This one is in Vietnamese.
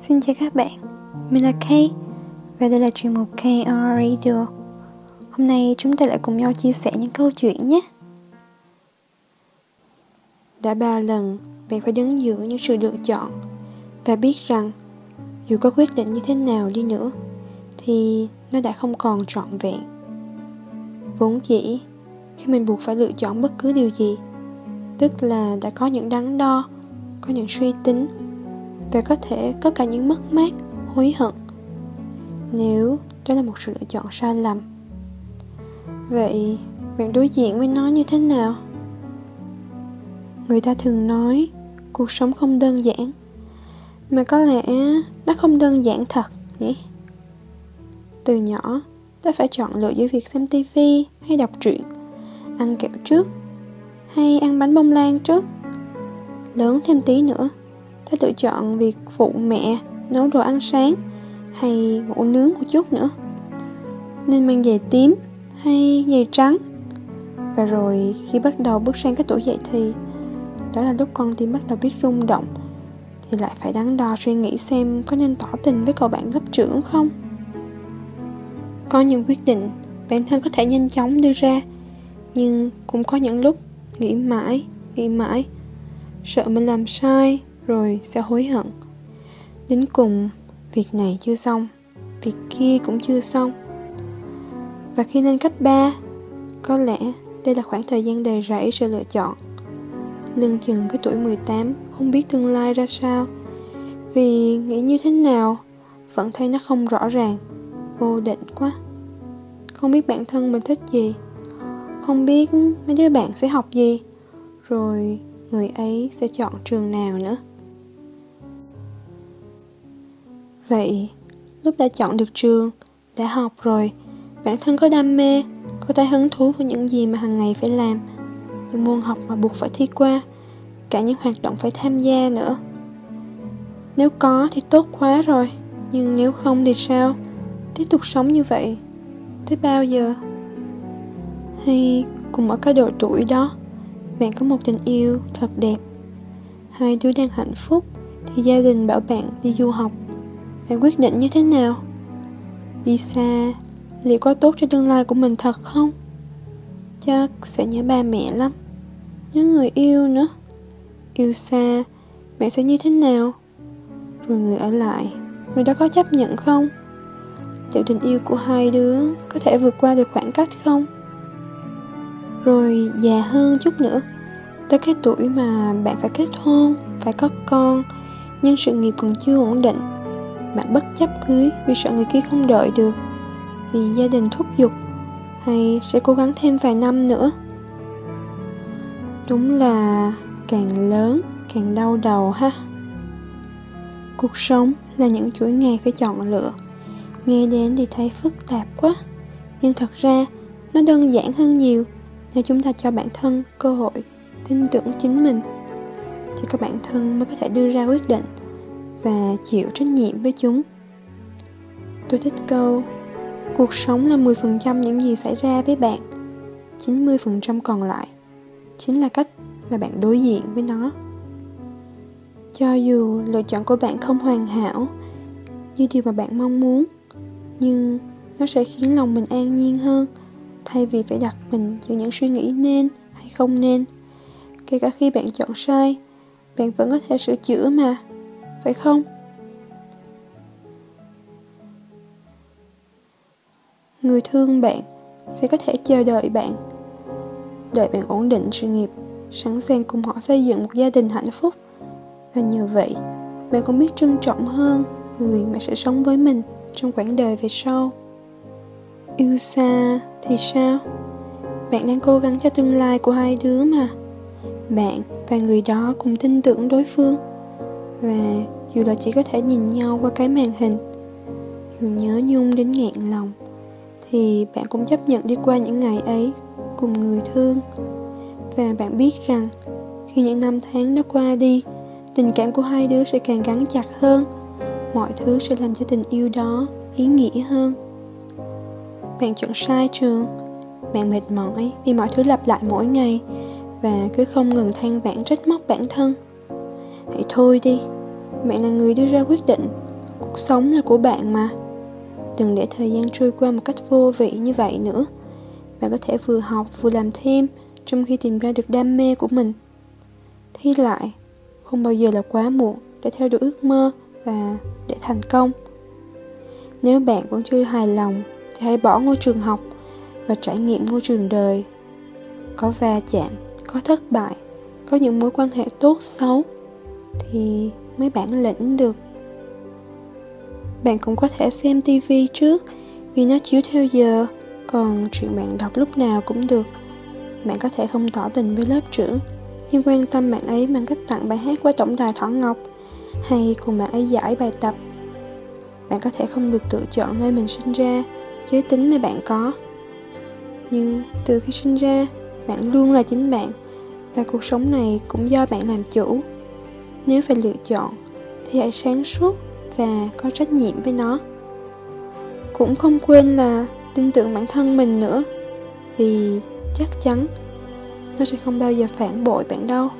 Xin chào các bạn, mình là Kay và đây là chuyên mục Kay on Radio. Hôm nay chúng ta lại cùng nhau chia sẻ những câu chuyện nhé. Đã 3 lần bạn phải đứng giữa những sự lựa chọn và biết rằng dù có quyết định như thế nào đi nữa thì nó đã không còn trọn vẹn. Vốn dĩ khi mình buộc phải lựa chọn bất cứ điều gì, tức là đã có những đắn đo, có những suy tính và có thể có cả những mất mát, hối hận nếu đó là một sự lựa chọn sai lầm. Vậy bạn đối diện với nó như thế nào? Người ta thường nói cuộc sống không đơn giản, mà có lẽ nó không đơn giản thật nhỉ? Từ nhỏ ta phải chọn lựa giữa việc xem tivi hay đọc truyện, ăn kẹo trước hay ăn bánh bông lan trước. Lớn thêm tí nữa, ta lựa chọn việc phụ mẹ nấu đồ ăn sáng hay ngủ nướng một chút nữa, nên mang giày tím hay giày trắng. Và rồi khi bắt đầu bước sang cái tuổi dậy thì, đó là lúc con tim bắt đầu biết rung động, thì lại phải đắn đo suy nghĩ xem có nên tỏ tình với cậu bạn lớp trưởng không. Có những quyết định bản thân có thể nhanh chóng đưa ra, nhưng cũng có những lúc nghĩ mãi, sợ mình làm sai rồi sẽ hối hận. Đến cùng, việc này chưa xong, việc kia cũng chưa xong. Và khi lên cấp 3, có lẽ đây là khoảng thời gian đầy rẫy sự lựa chọn. Lưng chừng cái tuổi 18, không biết tương lai ra sao, vì nghĩ như thế nào vẫn thấy nó không rõ ràng, vô định quá. Không biết bản thân mình thích gì, không biết mấy đứa bạn sẽ học gì, rồi người ấy sẽ chọn trường nào nữa. Vậy, lúc đã chọn được trường, đã học rồi, bản thân có đam mê, có thấy hứng thú với những gì mà hàng ngày phải làm, những môn học mà buộc phải thi qua, cả những hoạt động phải tham gia nữa. Nếu có thì tốt quá rồi, nhưng nếu không thì sao? Tiếp tục sống như vậy tới bao giờ? Hay cùng ở cái độ tuổi đó, bạn có một tình yêu thật đẹp, hai đứa đang hạnh phúc thì gia đình bảo bạn đi du học. Bạn quyết định như thế nào? Đi xa liệu có tốt cho tương lai của mình thật không? Chắc sẽ nhớ ba mẹ lắm, nhớ người yêu nữa. Yêu xa bạn sẽ như thế nào? Rồi người ở lại, người đó có chấp nhận không? Liệu tình yêu của hai đứa có thể vượt qua được khoảng cách không? Rồi già hơn chút nữa, tới cái tuổi mà bạn phải kết hôn, phải có con, nhưng sự nghiệp còn chưa ổn định, bạn bất chấp cưới vì sợ người kia không đợi được, vì gia đình thúc giục, hay sẽ cố gắng thêm vài năm nữa. Đúng là càng lớn càng đau đầu ha. Cuộc sống là những chuỗi ngày phải chọn lựa, nghe đến thì thấy phức tạp quá, nhưng thật ra nó đơn giản hơn nhiều nếu chúng ta cho bản thân cơ hội tin tưởng chính mình. Chỉ có bản thân mới có thể đưa ra quyết định và chịu trách nhiệm với chúng. Tôi thích câu cuộc sống là 10% những gì xảy ra với bạn, 90% còn lại chính là cách mà bạn đối diện với nó. Cho dù lựa chọn của bạn không hoàn hảo như điều mà bạn mong muốn, nhưng nó sẽ khiến lòng mình an nhiên hơn, thay vì phải đặt mình giữa những suy nghĩ nên hay không nên. Kể cả khi bạn chọn sai, bạn vẫn có thể sửa chữa mà, phải không? Người thương bạn sẽ có thể chờ đợi bạn, ổn định sự nghiệp, sẵn sàng cùng họ xây dựng một gia đình hạnh phúc. Và nhờ vậy, bạn cũng biết trân trọng hơn người mà sẽ sống với mình trong quãng đời về sau. Yêu xa thì sao? Bạn đang cố gắng cho tương lai của hai đứa mà. Bạn và người đó cùng tin tưởng đối phương, và dù là chỉ có thể nhìn nhau qua cái màn hình, dù nhớ nhung đến nghẹn lòng, thì bạn cũng chấp nhận đi qua những ngày ấy cùng người thương. Và bạn biết rằng khi những năm tháng đã qua đi, tình cảm của hai đứa sẽ càng gắn chặt hơn, mọi thứ sẽ làm cho tình yêu đó ý nghĩa hơn. Bạn chọn sai trường, bạn mệt mỏi vì mọi thứ lặp lại mỗi ngày và cứ không ngừng than vãn trách móc bản thân. Hãy thôi đi, bạn là người đưa ra quyết định, Cuộc sống là của bạn mà. Đừng để thời gian trôi qua một cách vô vị như vậy nữa. Bạn có thể vừa học vừa làm thêm trong khi tìm ra được đam mê của mình. Thi lại, không bao giờ là quá muộn để theo đuổi ước mơ và để thành công. Nếu bạn vẫn chưa hài lòng thì hãy bỏ ngôi trường học và trải nghiệm ngôi trường đời. Có va chạm, có thất bại, có những mối quan hệ tốt xấu thì mới bản lĩnh được. Bạn cũng có thể xem TV trước vì nó chiếu theo giờ, còn chuyện bạn đọc lúc nào cũng được. Bạn có thể không tỏ tình với lớp trưởng nhưng quan tâm bạn ấy bằng cách tặng bài hát qua tổng đài Thỏ Ngọc hay cùng bạn ấy giải bài tập. Bạn có thể không được tự chọn nơi mình sinh ra, giới tính mà bạn có. Nhưng từ khi sinh ra, bạn luôn là chính bạn và cuộc sống này cũng do bạn làm chủ. Nếu phải lựa chọn thì hãy sáng suốt và có trách nhiệm với nó. Cũng không quên là tin tưởng bản thân mình nữa, vì chắc chắn nó sẽ không bao giờ phản bội bạn đâu.